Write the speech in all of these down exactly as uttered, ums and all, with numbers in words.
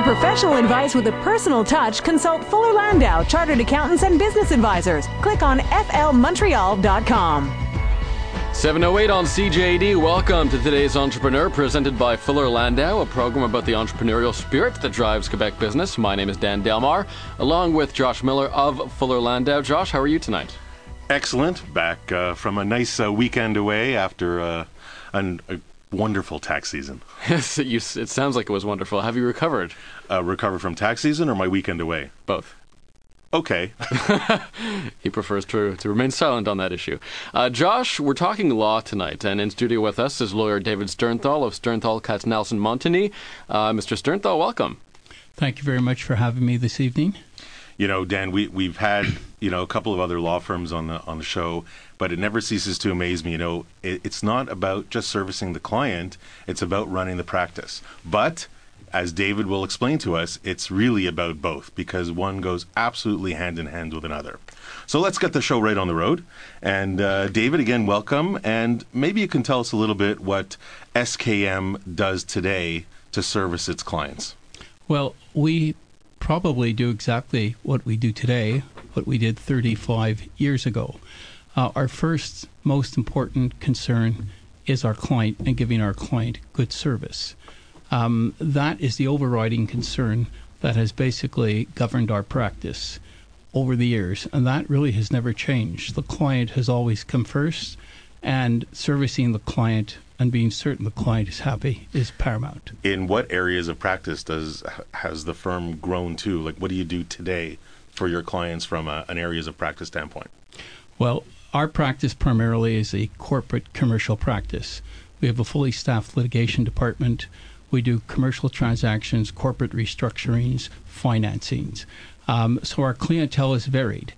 For professional advice with a personal touch, consult Fuller Landau, Chartered Accountants and Business Advisors. Click on f l montreal dot com. seven oh eight on C J D. Welcome to today's Entrepreneur, presented by Fuller Landau, a program about the entrepreneurial spirit that drives Quebec business. My name is Dan Delmar, along with Josh Miller of Fuller Landau. Josh, how are you tonight? Excellent. Back uh, from a nice uh, weekend away after uh, an, a wonderful tax season. Yes, you, it sounds like it was wonderful. Have you recovered? Uh, recovered from tax season or my weekend away? Both. Okay. He prefers to, to remain silent on that issue. Uh, Josh, we're talking law tonight, and in studio with us is lawyer David Sternthal of Sternthal Katznelson Montigny. Uh, Mister Sternthal, welcome. Thank you very much for having me this evening. You know, Dan, we, we've had, you know, a couple of other law firms on the on the show, but it never ceases to amaze me. You know, it, it's not about just servicing the client, it's about running the practice. But as David will explain to us, it's really about both, because one goes absolutely hand in hand with another. So let's get the show right on the road. And uh, David, again, welcome. And maybe you can tell us a little bit what S K M does today to service its clients. Well, we probably do exactly what we do today, what we did thirty-five years ago. Uh, our first most important concern is our client and giving our client good service. Um, that is the overriding concern that has basically governed our practice over the years, and that really has never changed. The client has always come first, and servicing the client and being certain the client is happy is paramount. In what areas of practice does has the firm grown to? Like, what do you do today for your clients from a, an areas of practice standpoint? Well, our practice primarily is a corporate commercial practice. We have a fully staffed litigation department. We do commercial transactions, corporate restructurings, financings. Um, so our clientele is varied.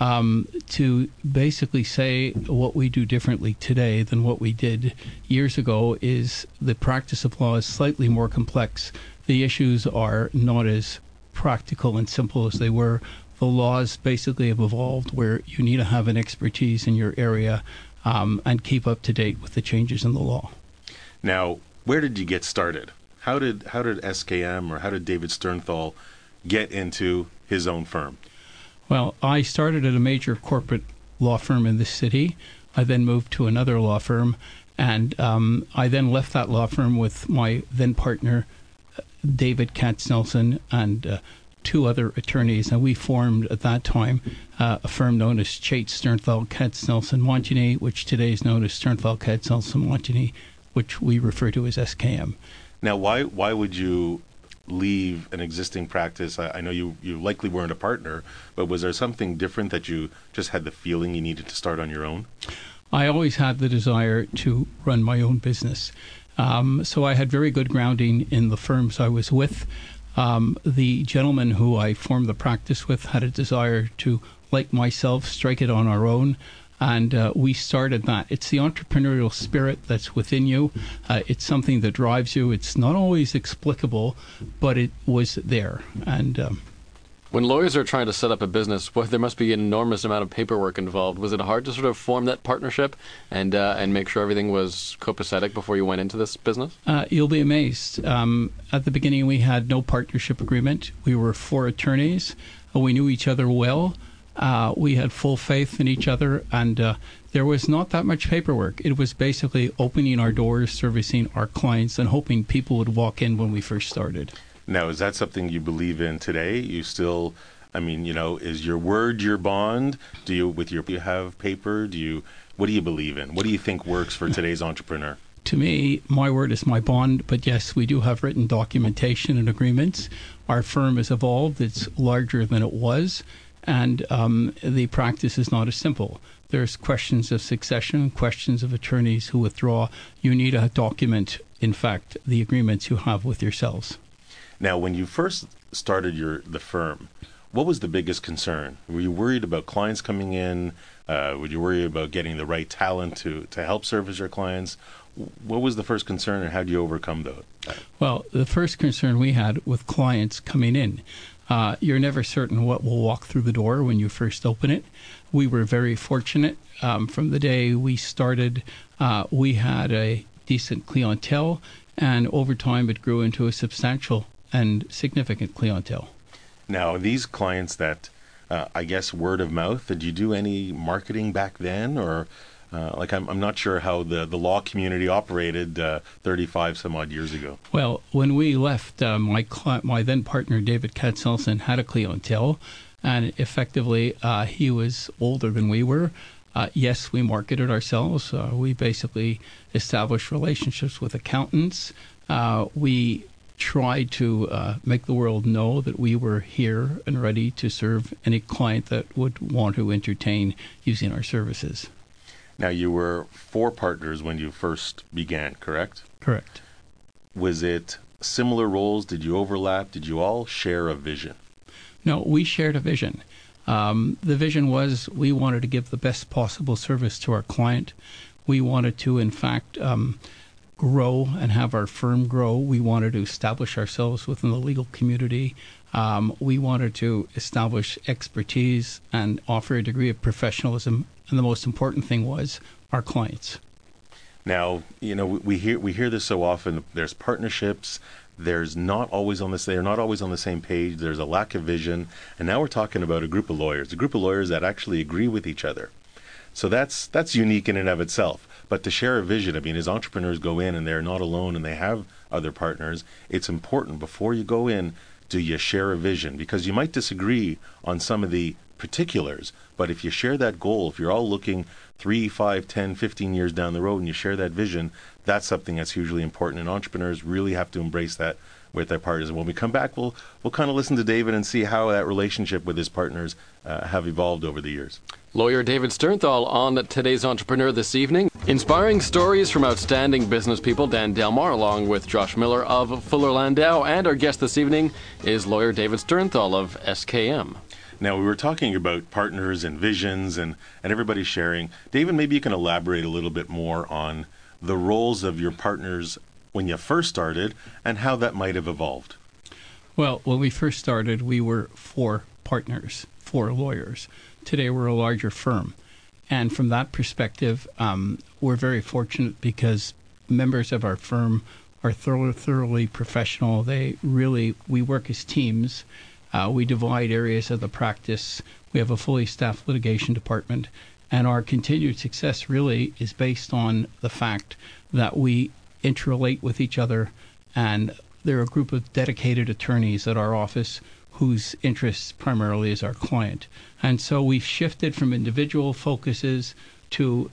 Um, to basically say what we do differently today than what we did years ago is the practice of law is slightly more complex. The issues are not as practical and simple as they were. The laws basically have evolved where you need to have an expertise in your area um, and keep up to date with the changes in the law. Now, where did you get started? How did how did S K M or how did David Sternthal get into his own firm? Well, I started at a major corporate law firm in this city. I then moved to another law firm, and um, I then left that law firm with my then partner, David Katznelson, and uh, two other attorneys, and we formed at that time uh, a firm known as Chait Sternthal Katznelson Montigny, which today is known as Sternthal Katznelson Montigny, which we refer to as S K M. Now, why why would you leave an existing practice? I, I know you, you likely weren't a partner, but was there something different that you just had the feeling you needed to start on your own? I always had the desire to run my own business. Um, so I had very good grounding in the firms I was with. Um, the gentleman who I formed the practice with had a desire to, like myself, strike it on our own. And uh, we started that. It's the entrepreneurial spirit that's within you. Uh, it's something that drives you. It's not always explicable, but it was there. And um, when lawyers are trying to set up a business, well, there must be an enormous amount of paperwork involved. Was it hard to sort of form that partnership and uh, and make sure everything was copacetic before you went into this business? Uh, you'll be amazed. Um, at the beginning, we had no partnership agreement. We were four attorneys. We knew each other well. Uh, we had full faith in each other, and uh, there was not that much paperwork. It was basically opening our doors, servicing our clients, and hoping people would walk in when we first started. Now, is that something you believe in today? You still, I mean, you know, is your word your bond? Do you, with your, you have paper? Do you, what do you believe in? What do you think works for today's entrepreneur? To me, my word is my bond, but yes, we do have written documentation and agreements. Our firm has evolved. It's larger than it was. And um, the practice is not as simple. There's questions of succession, questions of attorneys who withdraw. You need to document, in fact, the agreements you have with yourselves. Now, when you first started your the firm, what was the biggest concern? Were you worried about clients coming in? Uh, were you worried about getting the right talent to, to help service your clients? What was the first concern, and how do you overcome that? Well, the first concern we had with clients coming in, Uh, you're never certain what will walk through the door when you first open it. We were very fortunate. Um, from the day we started, uh, we had a decent clientele, and over time it grew into a substantial and significant clientele. Now, these clients that, uh, I guess, word of mouth, did you do any marketing back then? Or, uh, like, I'm, I'm not sure how the, the law community operated uh, thirty-five some odd years ago. Well, when we left, uh, my, cl- my then partner, David Katznelson, had a clientele. And effectively, uh, he was older than we were. Uh, yes, we marketed ourselves. Uh, we basically established relationships with accountants. Uh, we tried to uh, make the world know that we were here and ready to serve any client that would want to entertain using our services. Now, you were four partners when you first began, correct? Correct. Was it similar roles? Did you overlap? Did you all share a vision? No, we shared a vision. Um, the vision was we wanted to give the best possible service to our client. We wanted to, in fact, um, grow and have our firm grow. We wanted to establish ourselves within the legal community. Um, we wanted to establish expertise and offer a degree of professionalism. And the most important thing was our clients. Now, you know, we hear we hear this so often. There's partnerships. There's not always on this. They're not always on the same page. There's a lack of vision, and now we're talking about a group of lawyers, a group of lawyers that actually agree with each other. So that's that's unique in and of itself. But to share a vision, I mean, as entrepreneurs go in and they're not alone and they have other partners, it's important before you go in, do you share a vision? Because you might disagree on some of the particulars, but if you share that goal, if you're all looking three, five, ten, fifteen years down the road and you share that vision, that's something that's hugely important, and entrepreneurs really have to embrace that with their partners. And when we come back, we'll we'll kind of listen to David and see how that relationship with his partners uh, have evolved over the years. Lawyer David Sternthal on today's Entrepreneur this evening. Inspiring stories from outstanding business people, Dan Delmar, along with Josh Miller of Fuller Landau. And our guest this evening is lawyer David Sternthal of S K M. Now, we were talking about partners and visions and, and everybody sharing. David, maybe you can elaborate a little bit more on the roles of your partners when you first started and how that might have evolved. Well, when we first started, we were four partners, four lawyers. Today, we're a larger firm. And from that perspective, um, we're very fortunate because members of our firm are thoroughly, thoroughly professional. They really, we work as teams. Uh, we divide areas of the practice. We have a fully staffed litigation department. And our continued success really is based on the fact that we interrelate with each other. And there are a group of dedicated attorneys at our office whose interest primarily is our client. And so we've shifted from individual focuses to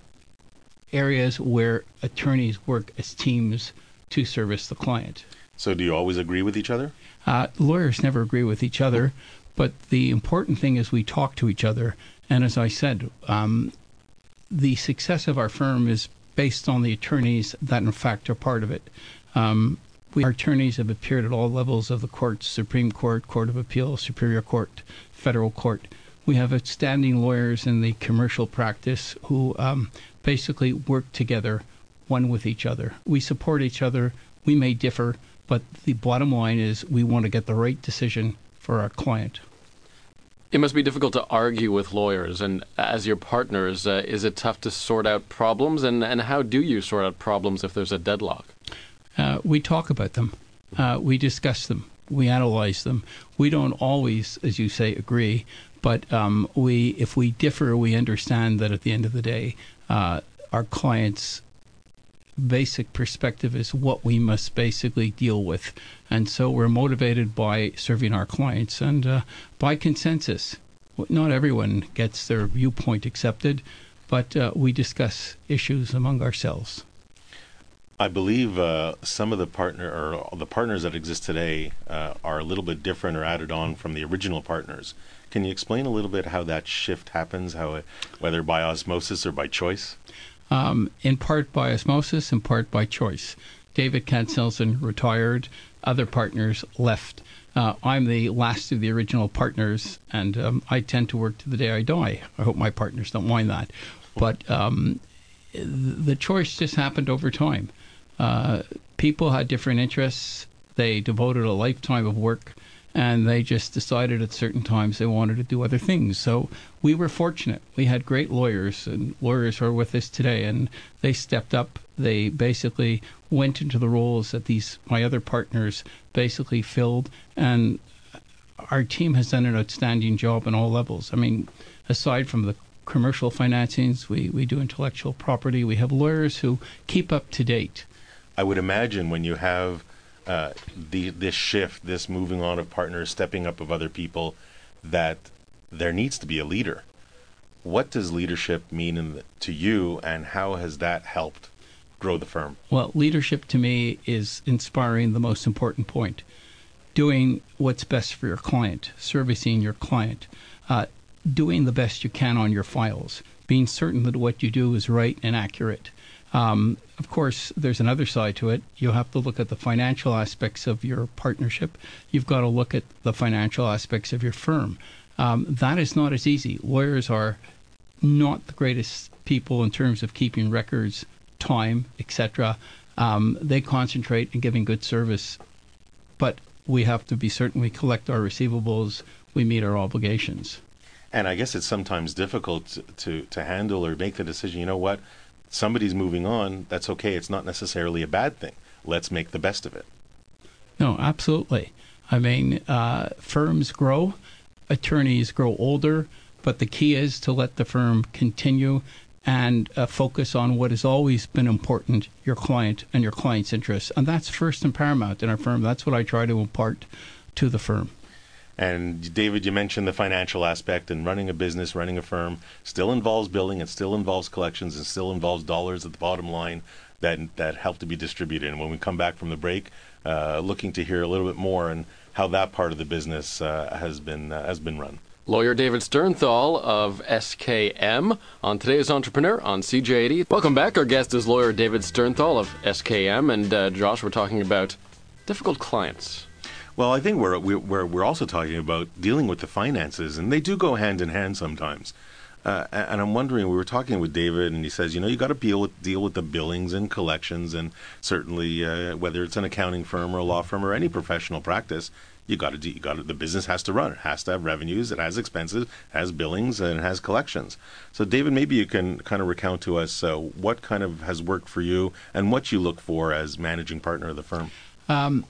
areas where attorneys work as teams to service the client. So do you always agree with each other? Uh, lawyers never agree with each other, but the important thing is we talk to each other. And as I said, um, the success of our firm is based on the attorneys that, in fact, are part of it. Um, we, our attorneys have appeared at all levels of the courts, Supreme Court, Court of Appeal, Superior Court, Federal Court. We have outstanding lawyers in the commercial practice who um, basically work together, one with each other. We support each other. We may differ, but the bottom line is we want to get the right decision for our client. It must be difficult to argue with lawyers, and as your partners, uh, is it tough to sort out problems? And, and how do you sort out problems if there's a deadlock? Uh, we talk about them. Uh, we discuss them. We analyze them. We don't always, as you say, agree, but um, we, if we differ, we understand that at the end of the day, uh, our clients' basic perspective is what we must basically deal with. And so we're motivated by serving our clients and uh, by consensus. Not everyone gets their viewpoint accepted, but uh, we discuss issues among ourselves. I believe uh, some of the partner or the partners that exist today uh, are a little bit different or added on from the original partners. Can you explain a little bit how that shift happens, how it, whether by osmosis or by choice? Um, in part by osmosis, in part by choice. David Katznelson retired. Other partners left. Uh, I'm the last of the original partners, and um, I tend to work to the day I die. I hope my partners don't mind that. But um, the choice just happened over time. Uh, people had different interests. They devoted a lifetime of work, and they just decided at certain times they wanted to do other things. So we were fortunate. We had great lawyers, and lawyers are with us today, and they stepped up They basically went into the roles that these my other partners basically filled, and our team has done an outstanding job on all levels. I mean, aside from the commercial financings, we, we do intellectual property. We have lawyers who keep up to date. I would imagine when you have uh, the this shift, this moving on of partners, stepping up of other people, that there needs to be a leader. What does leadership mean in the, to you, and how has that helped grow the firm? Well, leadership to me is inspiring the most important point. Doing what's best for your client, servicing your client, uh, doing the best you can on your files, being certain that what you do is right and accurate. Um, of course, there's another side to it. You have to look at the financial aspects of your partnership. You've got to look at the financial aspects of your firm. Um, that is not as easy. Lawyers are not the greatest people in terms of keeping records, time, et cetera. Um, they concentrate on giving good service, but we have to be certain we collect our receivables, we meet our obligations. And I guess it's sometimes difficult to, to handle or make the decision, you know what, somebody's moving on, that's okay, it's not necessarily a bad thing. Let's make the best of it. No, absolutely. I mean, uh, firms grow, attorneys grow older, but the key is to let the firm continue and uh, focus on what has always been important, your client and your client's interests. And that's first and paramount in our firm. That's what I try to impart to the firm. And David, you mentioned the financial aspect, and running a business, running a firm still involves billing, it still involves collections, and still involves dollars at the bottom line that that help to be distributed. And when we come back from the break, uh, looking to hear a little bit more on how that part of the business uh, has been uh, has been run. Lawyer David Sternthal of S K M on Today's Entrepreneur on C J eighty. Welcome back. Our guest is lawyer David Sternthal of S K M, and uh, Josh, we're talking about difficult clients. Well, I think we're we're we're also talking about dealing with the finances, and they do go hand in hand sometimes. Uh, and I'm wondering, we were talking with David, and he says, you know, you got to deal with deal with the billings and collections, and certainly uh, whether it's an accounting firm or a law firm or any professional practice. You got to do. You got to, the business has to run. It has to have revenues. It has expenses. It has billings, and it has collections. So, David, maybe you can kind of recount to us uh, what kind of has worked for you and what you look for as managing partner of the firm. Um,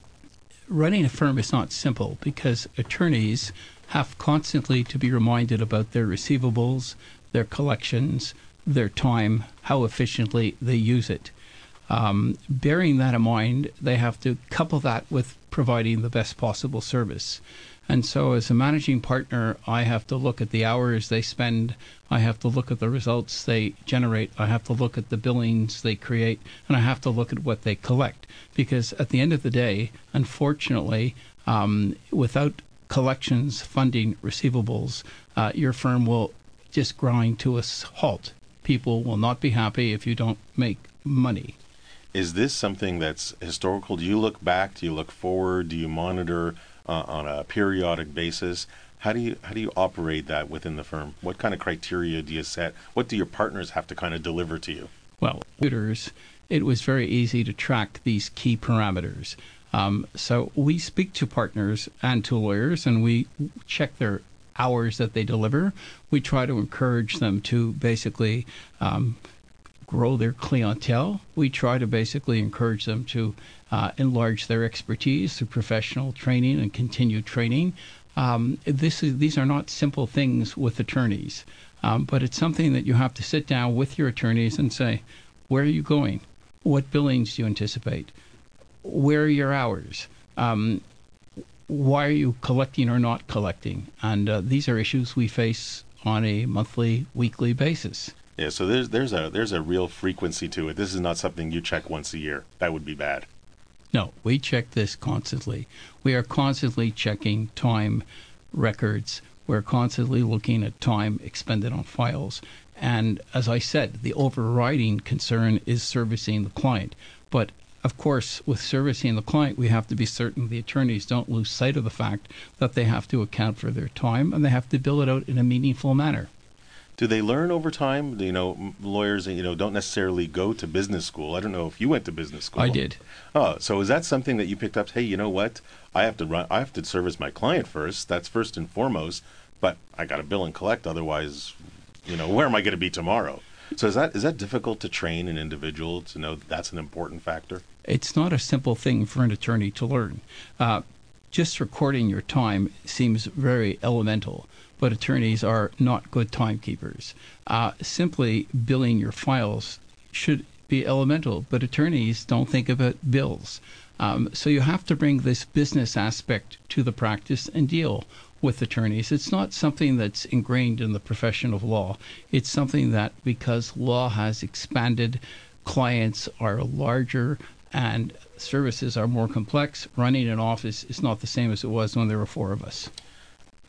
running a firm is not simple because attorneys have constantly to be reminded about their receivables, their collections, their time, how efficiently they use it. Um, bearing that in mind, they have to couple that with providing the best possible service. And so as a managing partner, I have to look at the hours they spend. I have to look at the results they generate. I have to look at the billings they create, and I have to look at what they collect. Because at the end of the day, unfortunately, um, without collections, funding, receivables, uh, your firm will just grind to a halt. People will not be happy if you don't make money. Is this something that's historical? Do you look back? Do you look forward? Do you monitor uh, on a periodic basis? How do you how do you operate that within the firm? What kind of criteria do you set? What do your partners have to kind of deliver to you? Well, it was very easy to track these key parameters. Um, so we speak to partners and to lawyers, and we check their hours that they deliver. We try to encourage them to basically Um, grow their clientele. We try to basically encourage them to uh, enlarge their expertise through professional training and continued training. Um, this is, these are not simple things with attorneys, um, but it's something that you have to sit down with your attorneys and say, where are you going? What billings do you anticipate? Where are your hours? Um, why are you collecting or not collecting? And uh, these are issues we face on a monthly, weekly basis. Yeah, so there's there's a there's a real frequency to it. This is not something you check once a year. That would be bad. No, we check this constantly. We are constantly checking time records. We're constantly looking at time expended on files. And as I said, the overriding concern is servicing the client. But of course, with servicing the client, we have to be certain the attorneys don't lose sight of the fact that they have to account for their time and they have to bill it out in a meaningful manner. Do they learn over time? You know, lawyers, you know, don't necessarily go to business school. I don't know if you went to business school. I did. Oh, so is that something that you picked up? Hey, you know what? I have to run. I have to service my client first. That's first and foremost. But I got to bill and collect. Otherwise, you know, where am I going to be tomorrow? So is that is that difficult to train an individual to know that that's an important factor? It's not a simple thing for an attorney to learn. Uh, just recording your time seems very elemental, but attorneys are not good timekeepers. Uh, simply billing your files should be elemental, but attorneys don't think about bills. Um, so you have to bring this business aspect to the practice and deal with attorneys. It's not something that's ingrained in the profession of law. It's something that, because law has expanded, clients are larger and services are more complex. Running an office is not the same as it was when there were four of us.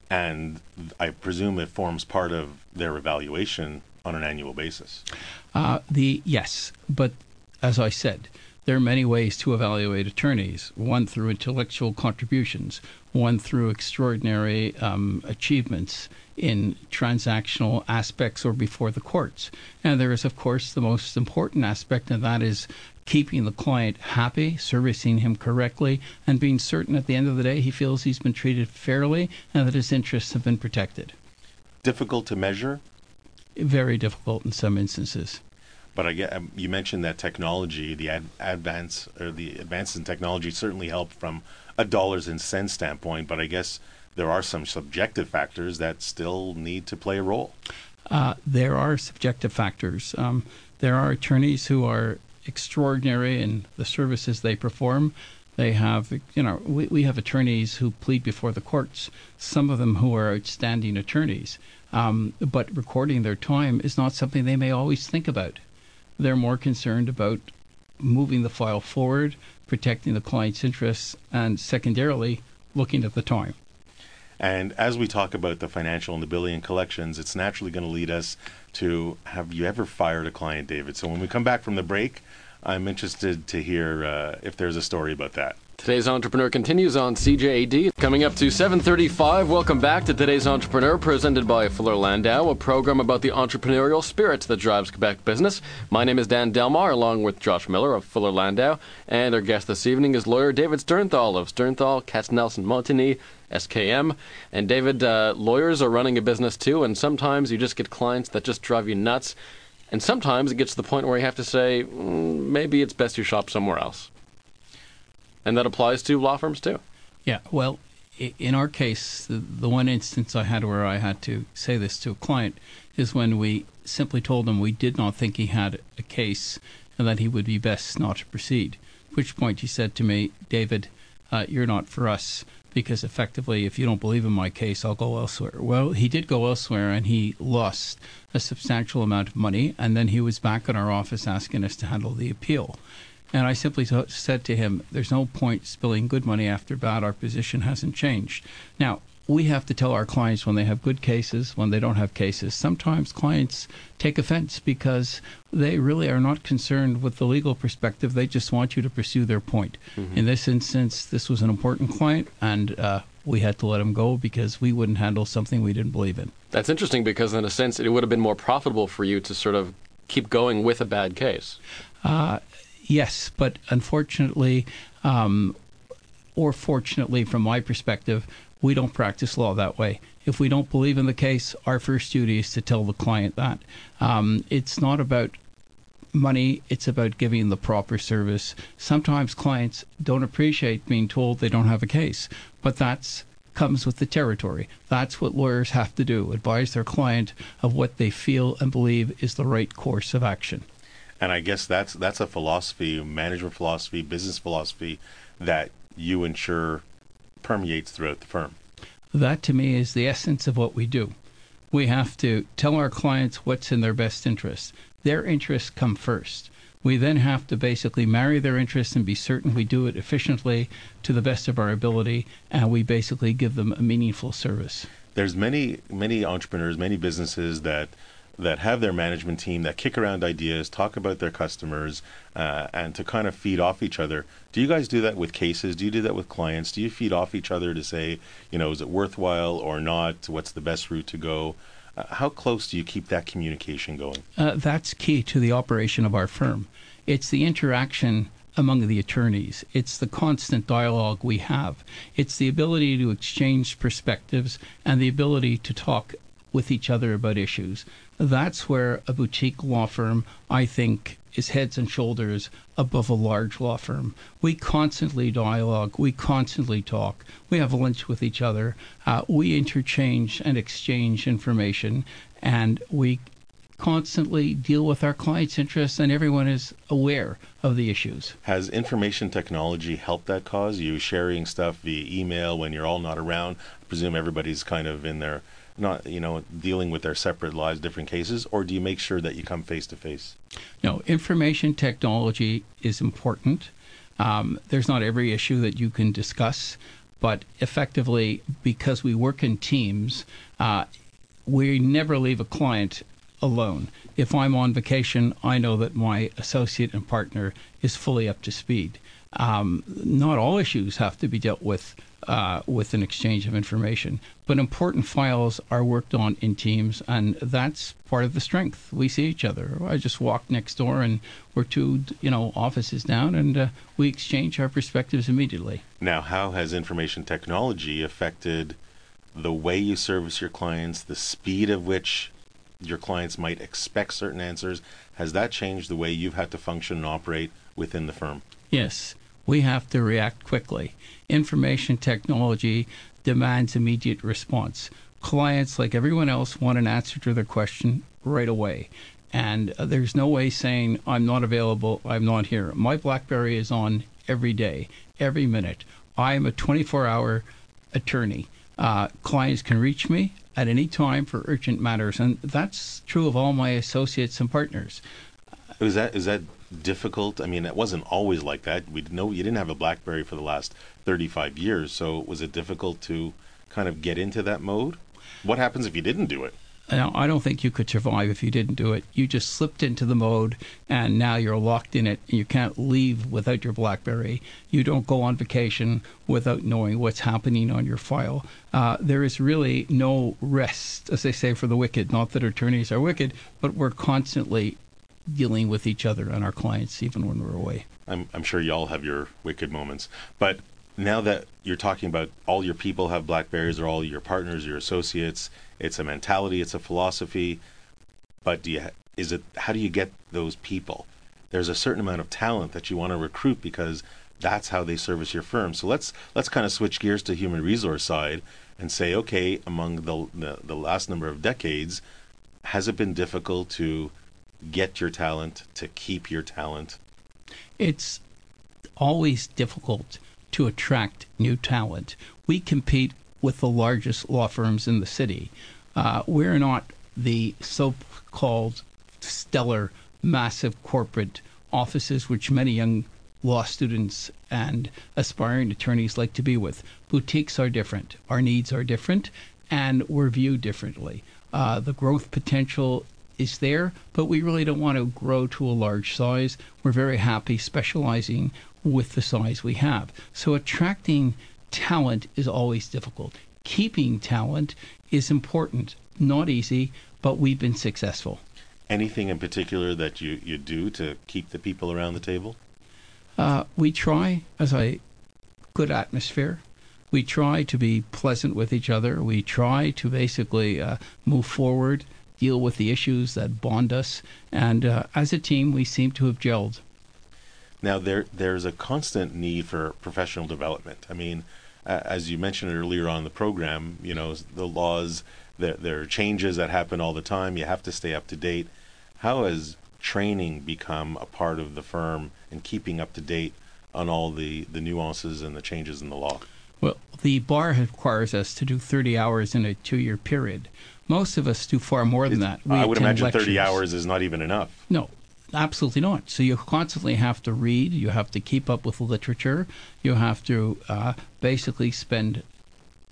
And I presume it forms part of their evaluation on an annual basis. Uh, the yes, but as I said, there are many ways to evaluate attorneys, one through intellectual contributions, one through extraordinary um, achievements in transactional aspects or before the courts. And there is, of course, the most important aspect, and that is keeping the client happy, servicing him correctly, and being certain at the end of the day he feels he's been treated fairly and that his interests have been protected. Difficult to measure? Very difficult in some instances. But I get, um, you mentioned that technology, the ad, advance or the advances in technology certainly help from a dollars and cents standpoint. But I guess there are some subjective factors that still need to play a role. Uh, there are subjective factors. Um, there are attorneys who are extraordinary in the services they perform. They have, you know, we, we have attorneys who plead before the courts, some of them who are outstanding attorneys. Um, but recording their time is not something they may always think about. They're more concerned about moving the file forward, protecting the client's interests, and secondarily, looking at the time. And as we talk about the financial and the billing and collections, it's naturally going to lead us to, have you ever fired a client, David? So when we come back from the break, I'm interested to hear uh, if there's a story about that. Today's Entrepreneur continues on C J A D. Coming up to seven thirty-five, welcome back to Today's Entrepreneur, presented by Fuller Landau, a program about the entrepreneurial spirit that drives Quebec business. My name is Dan Delmar, along with Josh Miller of Fuller Landau, and our guest this evening is lawyer David Sternthal of Sternthal Katznelson Montigny, S K M. And David, uh, lawyers are running a business too, and sometimes you just get clients that just drive you nuts, and sometimes it gets to the point where you have to say, mm, maybe it's best you shop somewhere else. And that applies to law firms too. Yeah, well, in our case, the, the one instance I had where I had to say this to a client is when we simply told him we did not think he had a case and that he would be best not to proceed, at which point he said to me, David, uh, you're not for us, because effectively, if you don't believe in my case, I'll go elsewhere. Well, he did go elsewhere, and he lost a substantial amount of money, and then he was back in our office asking us to handle the appeal. And I simply t- said to him, there's no point spilling good money after bad. Our position hasn't changed. Now, we have to tell our clients when they have good cases, when they don't have cases. Sometimes clients take offense because they really are not concerned with the legal perspective. They just want you to pursue their point. Mm-hmm. In this instance, this was an important client, and uh, we had to let him go because we wouldn't handle something we didn't believe in. That's interesting, because in a sense, it would have been more profitable for you to sort of keep going with a bad case. Uh, Yes, but unfortunately, um, or fortunately from my perspective, we don't practice law that way. If we don't believe in the case, our first duty is to tell the client that. Um, it's not about money, it's about giving the proper service. Sometimes clients don't appreciate being told they don't have a case, but that's comes with the territory. That's what lawyers have to do, advise their client of what they feel and believe is the right course of action. And I guess that's that's a philosophy, management philosophy, business philosophy, that you ensure permeates throughout the firm. That, to me, is the essence of what we do. We have to tell our clients what's in their best interest. Their interests come first. We then have to basically marry their interests and be certain we do it efficiently to the best of our ability, and we basically give them a meaningful service. There's many, many entrepreneurs, many businesses that that have their management team that kick around ideas, talk about their customers, uh, and to kind of feed off each other. Do you guys do that with cases? Do you do that with clients? Do you feed off each other to say, you know, is it worthwhile or not? What's the best route to go? Uh, how close do you keep that communication going? Uh, that's key to the operation of our firm. It's the interaction among the attorneys. It's the constant dialogue we have. It's the ability to exchange perspectives and the ability to talk with each other about issues. That's where a boutique law firm, I think, is heads and shoulders above a large law firm. We constantly dialogue. We constantly talk. We have lunch with each other. Uh, we interchange and exchange information, and we constantly deal with our clients' interests, and everyone is aware of the issues. Has information technology helped that cause? You sharing stuff via email when you're all not around? I presume everybody's kind of in their, not, you know, dealing with their separate lives, different cases, or do you make sure that you come face to face? No, information technology is important. Um, there's not every issue that you can discuss, but effectively, because we work in teams, uh, we never leave a client alone. If I'm on vacation, I know that my associate and partner is fully up to speed. Um, not all issues have to be dealt with uh, with an exchange of information, but important files are worked on in teams, and that's part of the strength. We see each other. I just walk next door, and we're two, you know, offices down, and uh, we exchange our perspectives immediately. Now, how has information technology affected the way you service your clients, the speed of which your clients might expect certain answers? Has that changed the way you've had to function and operate within the firm? Yes, we have to react quickly. Information technology demands immediate response. Clients, like everyone else, want an answer to their question right away. And there's no way saying, I'm not available, I'm not here. My BlackBerry is on every day, every minute. I'm a twenty-four hour attorney. Uh, clients can reach me at any time for urgent matters, and that's true of all my associates and partners. Is that is that difficult? I mean, it wasn't always like that. We know you didn't have a BlackBerry for the last thirty-five years, so was it difficult to kind of get into that mode? What happens if you didn't do it? Now, I don't think you could survive if you didn't do it. You just slipped into the mode, and now you're locked in it, and you can't leave without your BlackBerry. You don't go on vacation without knowing what's happening on your file. Uh, there is really no rest, as they say, for the wicked. Not that attorneys are wicked, but we're constantly dealing with each other and our clients, even when we're away. I'm, I'm sure you all have your wicked moments, but now that you're talking about all your people have BlackBerries, or all your partners, your associates, it's a mentality, it's a philosophy. But do you, is it, how do you get those people? There's a certain amount of talent that you want to recruit because that's how they service your firm. So let's let's kind of switch gears to human resource side and say, okay, among the the, the last number of decades, has it been difficult to get your talent, to keep your talent? It's always difficult to attract new talent. We compete with the largest law firms in the city. Uh, we're not the so-called stellar, massive corporate offices which many young law students and aspiring attorneys like to be with. Boutiques are different. Our needs are different, and we're viewed differently. Uh, the growth potential is there, but we really don't want to grow to a large size. We're very happy specializing with the size we have. So attracting talent is always difficult. Keeping talent is important, not easy, but we've been successful. Anything in particular that you, you do to keep the people around the table? Uh, we try, as a good atmosphere. We try to be pleasant with each other. We try to basically uh, move forward, deal with the issues that bond us. And uh, as a team, we seem to have gelled. Now, there there's a constant need for professional development. I mean, uh, as you mentioned earlier on the program, you know, the laws, there, there are changes that happen all the time. You have to stay up to date. How has training become a part of the firm and keeping up to date on all the, the nuances and the changes in the law? Well, the bar requires us to do thirty hours in a two-year period. Most of us do far more than that. We I would imagine lectures. thirty hours is not even enough. No. Absolutely not. So you constantly have to read, you have to keep up with literature, you have to uh, basically spend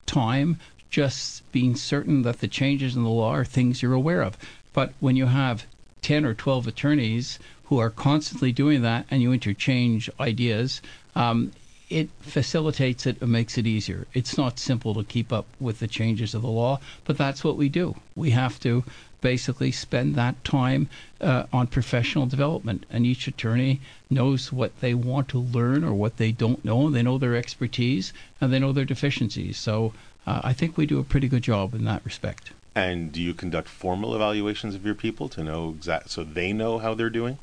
time just being certain that the changes in the law are things you're aware of. But when you have ten or twelve attorneys who are constantly doing that and you interchange ideas, um, it facilitates it and makes it easier. It's not simple to keep up with the changes of the law, but that's what we do. We have to basically spend that time uh, on professional development, and each attorney knows what they want to learn or what they don't know. They know their expertise and they know their deficiencies. So uh, I think we do a pretty good job in that respect. And do you conduct formal evaluations of your people to know exact, so they know how they're doing?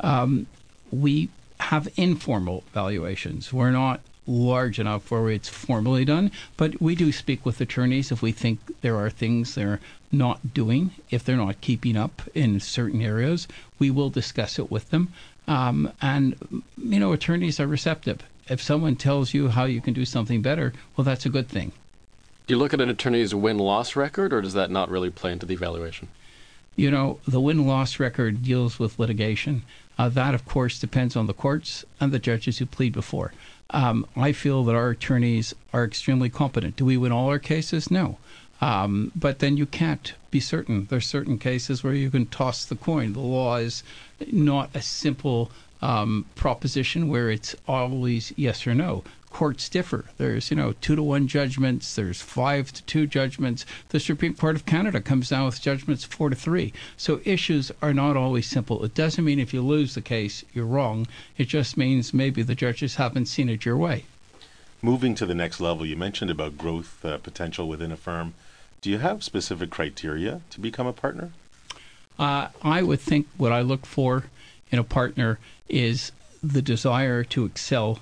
Um, we have informal evaluations. We're not large enough where it's formally done, but we do speak with attorneys if we think there are things they're not doing, if they're not keeping up in certain areas. We will discuss it with them. Um, and, you know, attorneys are receptive. If someone tells you how you can do something better, well, that's a good thing. Do you look at an attorney's win-loss record, or does that not really play into the evaluation? You know, the win-loss record deals with litigation. Uh, that, of course, depends on the courts and the judges who plead before. Um, I feel that our attorneys are extremely competent. Do we win all our cases? No. Um, but then you can't be certain. There's certain cases where you can toss the coin. The law is not a simple um, proposition where it's always yes or no. Courts differ. There's, you know, two to one judgments. There's five to two judgments. The Supreme Court of Canada comes down with judgments four to three. So issues are not always simple. It doesn't mean if you lose the case, you're wrong. It just means maybe the judges haven't seen it your way. Moving to the next level, you mentioned about growth uh, potential within a firm. Do you have specific criteria to become a partner? Uh, I would think what I look for in a partner is the desire to excel,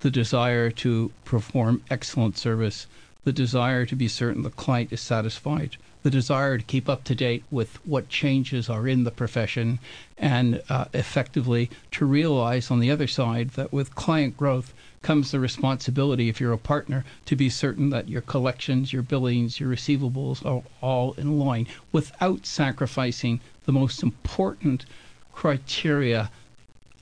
the desire to perform excellent service, the desire to be certain the client is satisfied, the desire to keep up to date with what changes are in the profession, and uh, effectively to realize on the other side that with client growth comes the responsibility, if you're a partner, to be certain that your collections, your billings, your receivables are all in line without sacrificing the most important criteria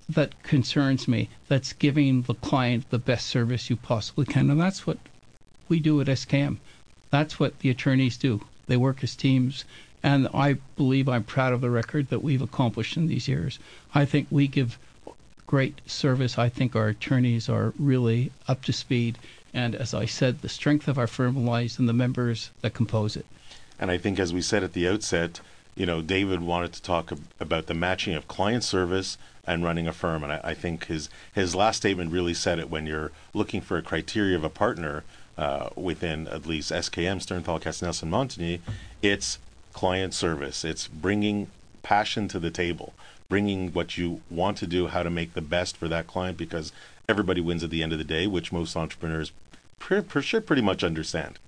that concerns me, that's giving the client the best service you possibly can. And that's what we do at S K M. That's what the attorneys do. They work as teams, and I believe I'm proud of the record that we've accomplished in these years. I think we give great service. I think our attorneys are really up to speed, and as I said, the strength of our firm lies in the members that compose it. And I think, as we said at the outset, you know, David wanted to talk about the matching of client service and running a firm, and I, I think his his last statement really said it. When you're looking for a criteria of a partner uh, within at least S K M, Sternthal Katznelson Montigny, it's client service. It's bringing passion to the table, bringing what you want to do, how to make the best for that client, because everybody wins at the end of the day, which most entrepreneurs pre- pre- should pretty much understand.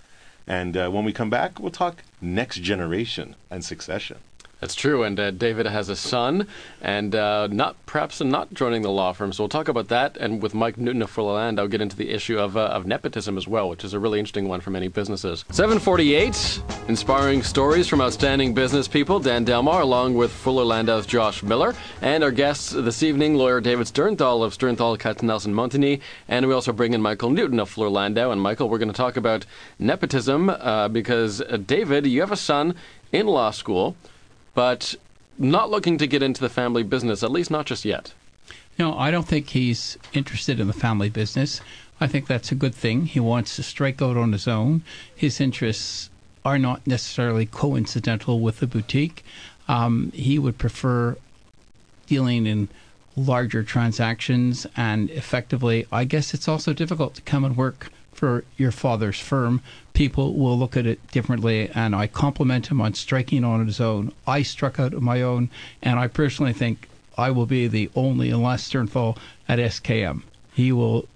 And uh, when we come back, we'll talk next generation and succession. That's true, and uh, David has a son, and uh, not perhaps not joining the law firm, so we'll talk about that, and with Mike Newton of Fuller Landau, I'll get into the issue of, uh, of nepotism as well, which is a really interesting one for many businesses. seven forty-eight, inspiring stories from outstanding business people. Dan Delmar, along with Fuller Landau's Josh Miller, and our guests this evening, lawyer David Sternthal of Sternthal Katznelson Montigny, and we also bring in Michael Newton of Fuller Landau. And Michael, we're going to talk about nepotism, uh, because, uh, David, you have a son in law school, but not looking to get into the family business, at least not just yet. No, I don't think he's interested in the family business. I think that's a good thing. He wants to strike out on his own. His interests are not necessarily coincidental with the boutique. Um, he would prefer dealing in larger transactions, and effectively, I guess it's also difficult to come and work for your father's firm. People will look at it differently, and I compliment him on striking on his own. I struck out on my own, and I personally think I will be the only and last Sternthal at S K M. He will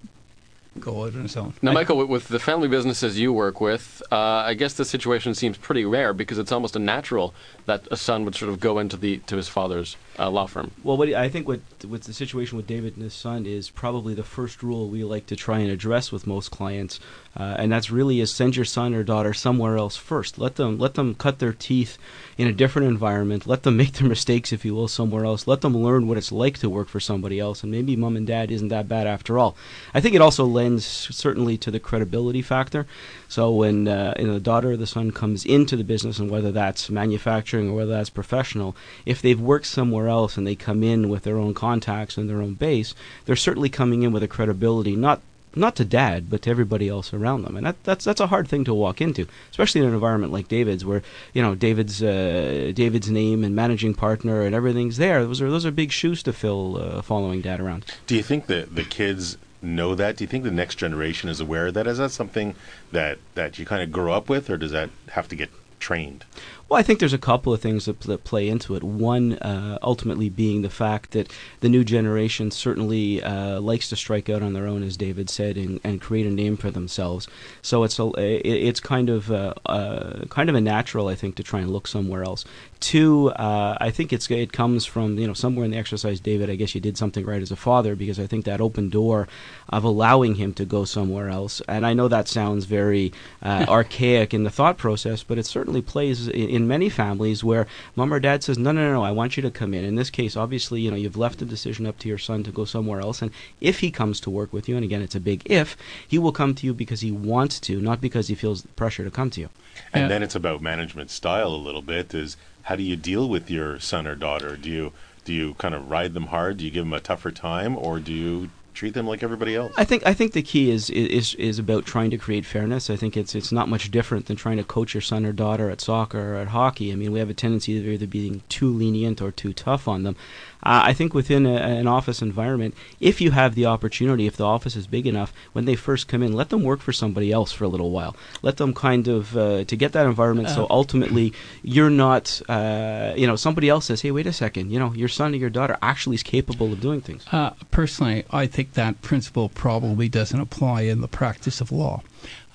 go out on his own. Now, Michael, with the family businesses you work with, uh, I guess the situation seems pretty rare, because it's almost unnatural that a son would sort of go into the to his father's uh, law firm. Well, what I think what what's the situation with David and his son is probably the first rule we like to try and address with most clients, uh, and that's really is send your son or daughter somewhere else first. Let them let them cut their teeth in a different environment. Let them make their mistakes, if you will, somewhere else. Let them learn what it's like to work for somebody else, and maybe mom and dad isn't that bad after all. I think it also lends certainly to the credibility factor. So when uh, you know, the daughter or the son comes into the business, and whether that's manufacturing or whether that's professional, if they've worked somewhere else and they come in with their own contacts and their own base, they're certainly coming in with a credibility, not not to dad, but to everybody else around them. And that, that's that's a hard thing to walk into, especially in an environment like David's, where, you know, David's uh, David's name and managing partner and everything's there. Those are those are big shoes to fill, uh, following dad around. Do you think that the kids know that? Do you think the next generation is aware of that? Is that something that, that you kind of grow up with, or does that have to get trained? Well, I think there's a couple of things that, that play into it. One, uh, ultimately, being the fact that the new generation certainly uh, likes to strike out on their own, as David said, and, and create a name for themselves. So it's a, it's kind of uh, uh, kind of a natural, I think, to try and look somewhere else. Two, uh, I think it's it comes from you know somewhere in the exercise, David. I guess you did something right as a father, because I think that open door of allowing him to go somewhere else. And I know that sounds very uh, archaic in the thought process, but it certainly plays in. in many families where mom or dad says, no, no, no, no, I want you to come in. In this case, obviously, you know, you've left the decision up to your son to go somewhere else. And if he comes to work with you, and again, it's a big if, he will come to you because he wants to, not because he feels the pressure to come to you. And yeah. then it's about management style a little bit, is how do you deal with your son or daughter? Do you, do you kind of ride them hard? Do you give them a tougher time? Or do you treat them like everybody else? I think I think the key is is is about trying to create fairness. I think it's it's not much different than trying to coach your son or daughter at soccer or at hockey. I mean, we have a tendency of either being too lenient or too tough on them. Uh, I think within a, an office environment, if you have the opportunity, if the office is big enough, when they first come in, let them work for somebody else for a little while. Let them kind of uh, to get that environment. Uh, so ultimately, you're not, uh, you know, somebody else says, hey, wait a second, you know, your son or your daughter actually is capable of doing things. Uh, personally, I think that principle probably doesn't apply in the practice of law.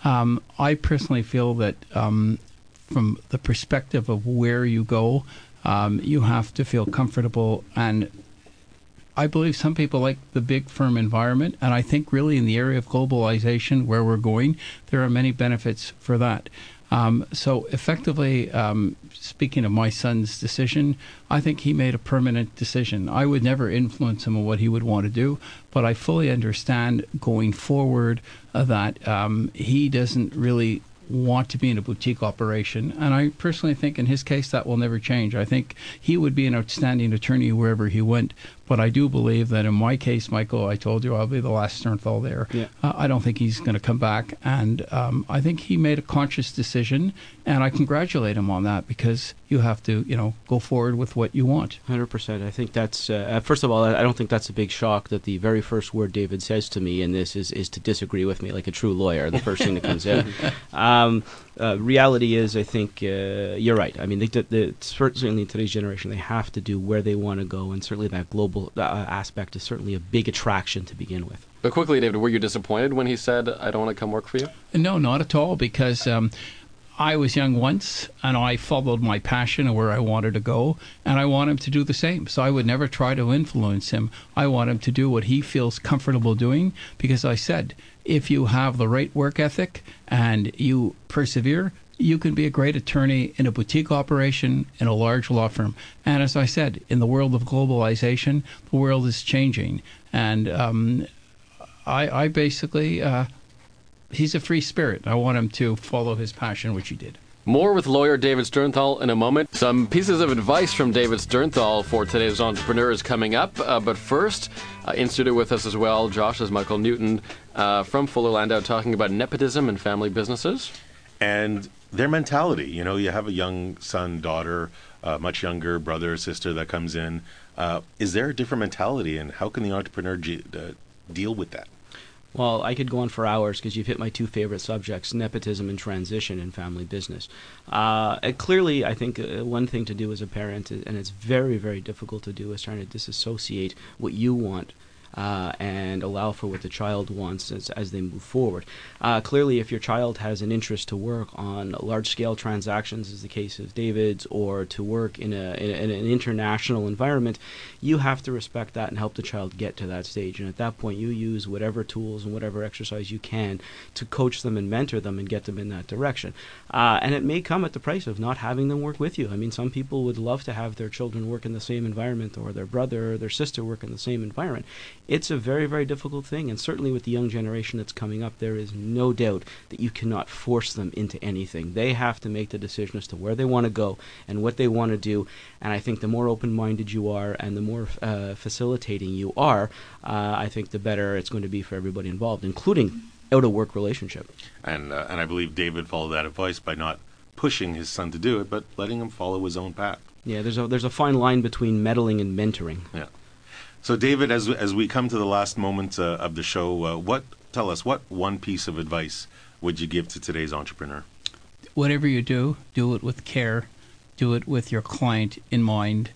Um, I personally feel that um, from the perspective of where you go, Um, you have to feel comfortable, and I believe some people like the big firm environment, and I think really in the area of globalization where we're going, there are many benefits for that. Um, so effectively, um, speaking of my son's decision, I think he made a permanent decision. I would never influence him on what he would want to do, but I fully understand going forward uh, that um, he doesn't really want to be in a boutique operation, and I personally think in his case that will never change. I think he would be an outstanding attorney wherever he went, but I do believe that in my case, Michael, I told you I'll be the last Sternthal there. Yeah. Uh, I don't think he's going to come back, and um, I think he made a conscious decision, and I congratulate him on that, because you have to, you know, go forward with what you want. one hundred percent. I think that's, uh, first of all, I don't think that's a big shock that the very first word David says to me in this is, is to disagree with me like a true lawyer, the first thing that comes in. Um, Uh, reality is, I think uh, you're right. I mean, they, they, certainly in today's generation, they have to do where they want to go, and certainly that global uh, aspect is certainly a big attraction to begin with. But quickly, David, were you disappointed when he said, I don't want to come work for you? No, not at all, because um, I was young once, and I followed my passion and where I wanted to go, and I want him to do the same. So I would never try to influence him. I want him to do what he feels comfortable doing, because I said, if you have the right work ethic and you persevere, you can be a great attorney in a boutique operation, in a large law firm. And as I said, in the world of globalization, the world is changing. And um, I, I basically, uh, he's a free spirit. I want him to follow his passion, which he did. More with lawyer David Sternthal in a moment. Some pieces of advice from David Sternthal for today's entrepreneurs coming up. Uh, but first, uh, in studio with us as well, Josh, is Michael Newton uh, from Fuller Landau, talking about nepotism and family businesses. And their mentality. You know, you have a young son, daughter, uh, much younger brother, sister that comes in. Uh, is there a different mentality, and how can the entrepreneur g- uh, deal with that? Well, I could go on for hours because you've hit my two favorite subjects, nepotism and transition in family business. Uh, clearly, I think uh, one thing to do as a parent, and it's very, very difficult to do, is trying to disassociate what you want Uh, and allow for what the child wants as, as they move forward. Uh, clearly, if your child has an interest to work on large-scale transactions, as the case of David's, or to work in, a, in, a, in an international environment, you have to respect that and help the child get to that stage. And at that point, you use whatever tools and whatever exercise you can to coach them and mentor them and get them in that direction. Uh, and it may come at the price of not having them work with you. I mean, some people would love to have their children work in the same environment, or their brother or their sister work in the same environment. It's a very, very difficult thing, and certainly with the young generation that's coming up, there is no doubt that you cannot force them into anything. They have to make the decision as to where they want to go and what they want to do, and I think the more open-minded you are and the more uh, facilitating you are, uh, I think the better it's going to be for everybody involved, including out-of-work relationship. And, uh, and I believe David followed that advice by not pushing his son to do it, but letting him follow his own path. Yeah, there's a, there's a fine line between meddling and mentoring. Yeah. So, David, as as we come to the last moment uh, of the show, uh, what tell us what one piece of advice would you give to today's entrepreneur? whatever you do, do it with care. Do it with your client in mind.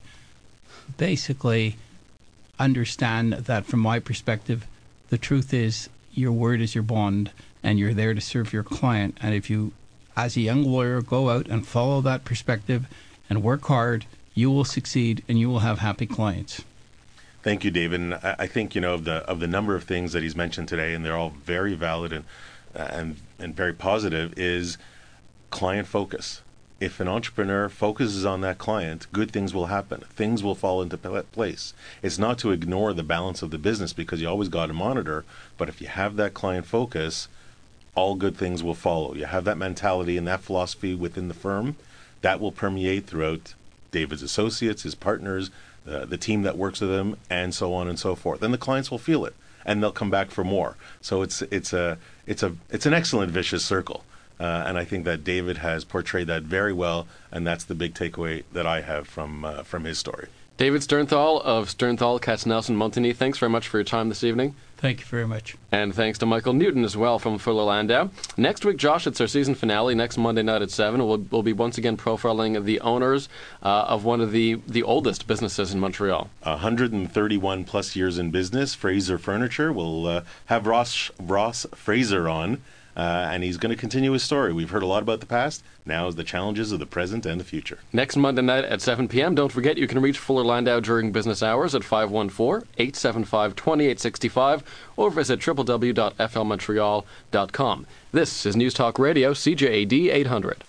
Basically, understand that from my perspective, the truth is your word is your bond, and you're there to serve your client. And if you, as a young lawyer, go out and follow that perspective and work hard, you will succeed and you will have happy clients. Thank you, David. And I think, you know, of the of the number of things that he's mentioned today, and they're all very valid and and, and very positive, is client focus. If an entrepreneur focuses on that client, good things will happen. Things will fall into place. It's not to ignore the balance of the business, because you always got to monitor, but if you have that client focus, all good things will follow. You have that mentality and that philosophy within the firm, that will permeate throughout David's associates, his partners, uh, the team that works with him, and so on and so forth. And the clients will feel it, and they'll come back for more. So it's it's a it's a it's an excellent vicious circle. Uh, and I think that David has portrayed that very well, and that's the big takeaway that I have from uh, from his story. David Sternthal of Sternthal Katznelson Montigny, thanks very much for your time this evening. Thank you very much. And thanks to Michael Newton as well from Fuller Landau. Next week, Josh, it's our season finale. Next Monday night at seven, we'll, we'll be once again profiling the owners uh, of one of the, the oldest businesses in Montreal. one hundred thirty-one plus years in business, Fraser Furniture. We'll uh, have Ross, Ross Fraser on. Uh, and he's going to continue his story. We've heard a lot about the past. Now is the challenges of the present and the future. Next Monday night at seven p.m. Don't forget, you can reach Fuller Landau during business hours at five one four, eight seven five, two eight six five or visit w w w dot f l montreal dot com. This is News Talk Radio, C J A D eight hundred.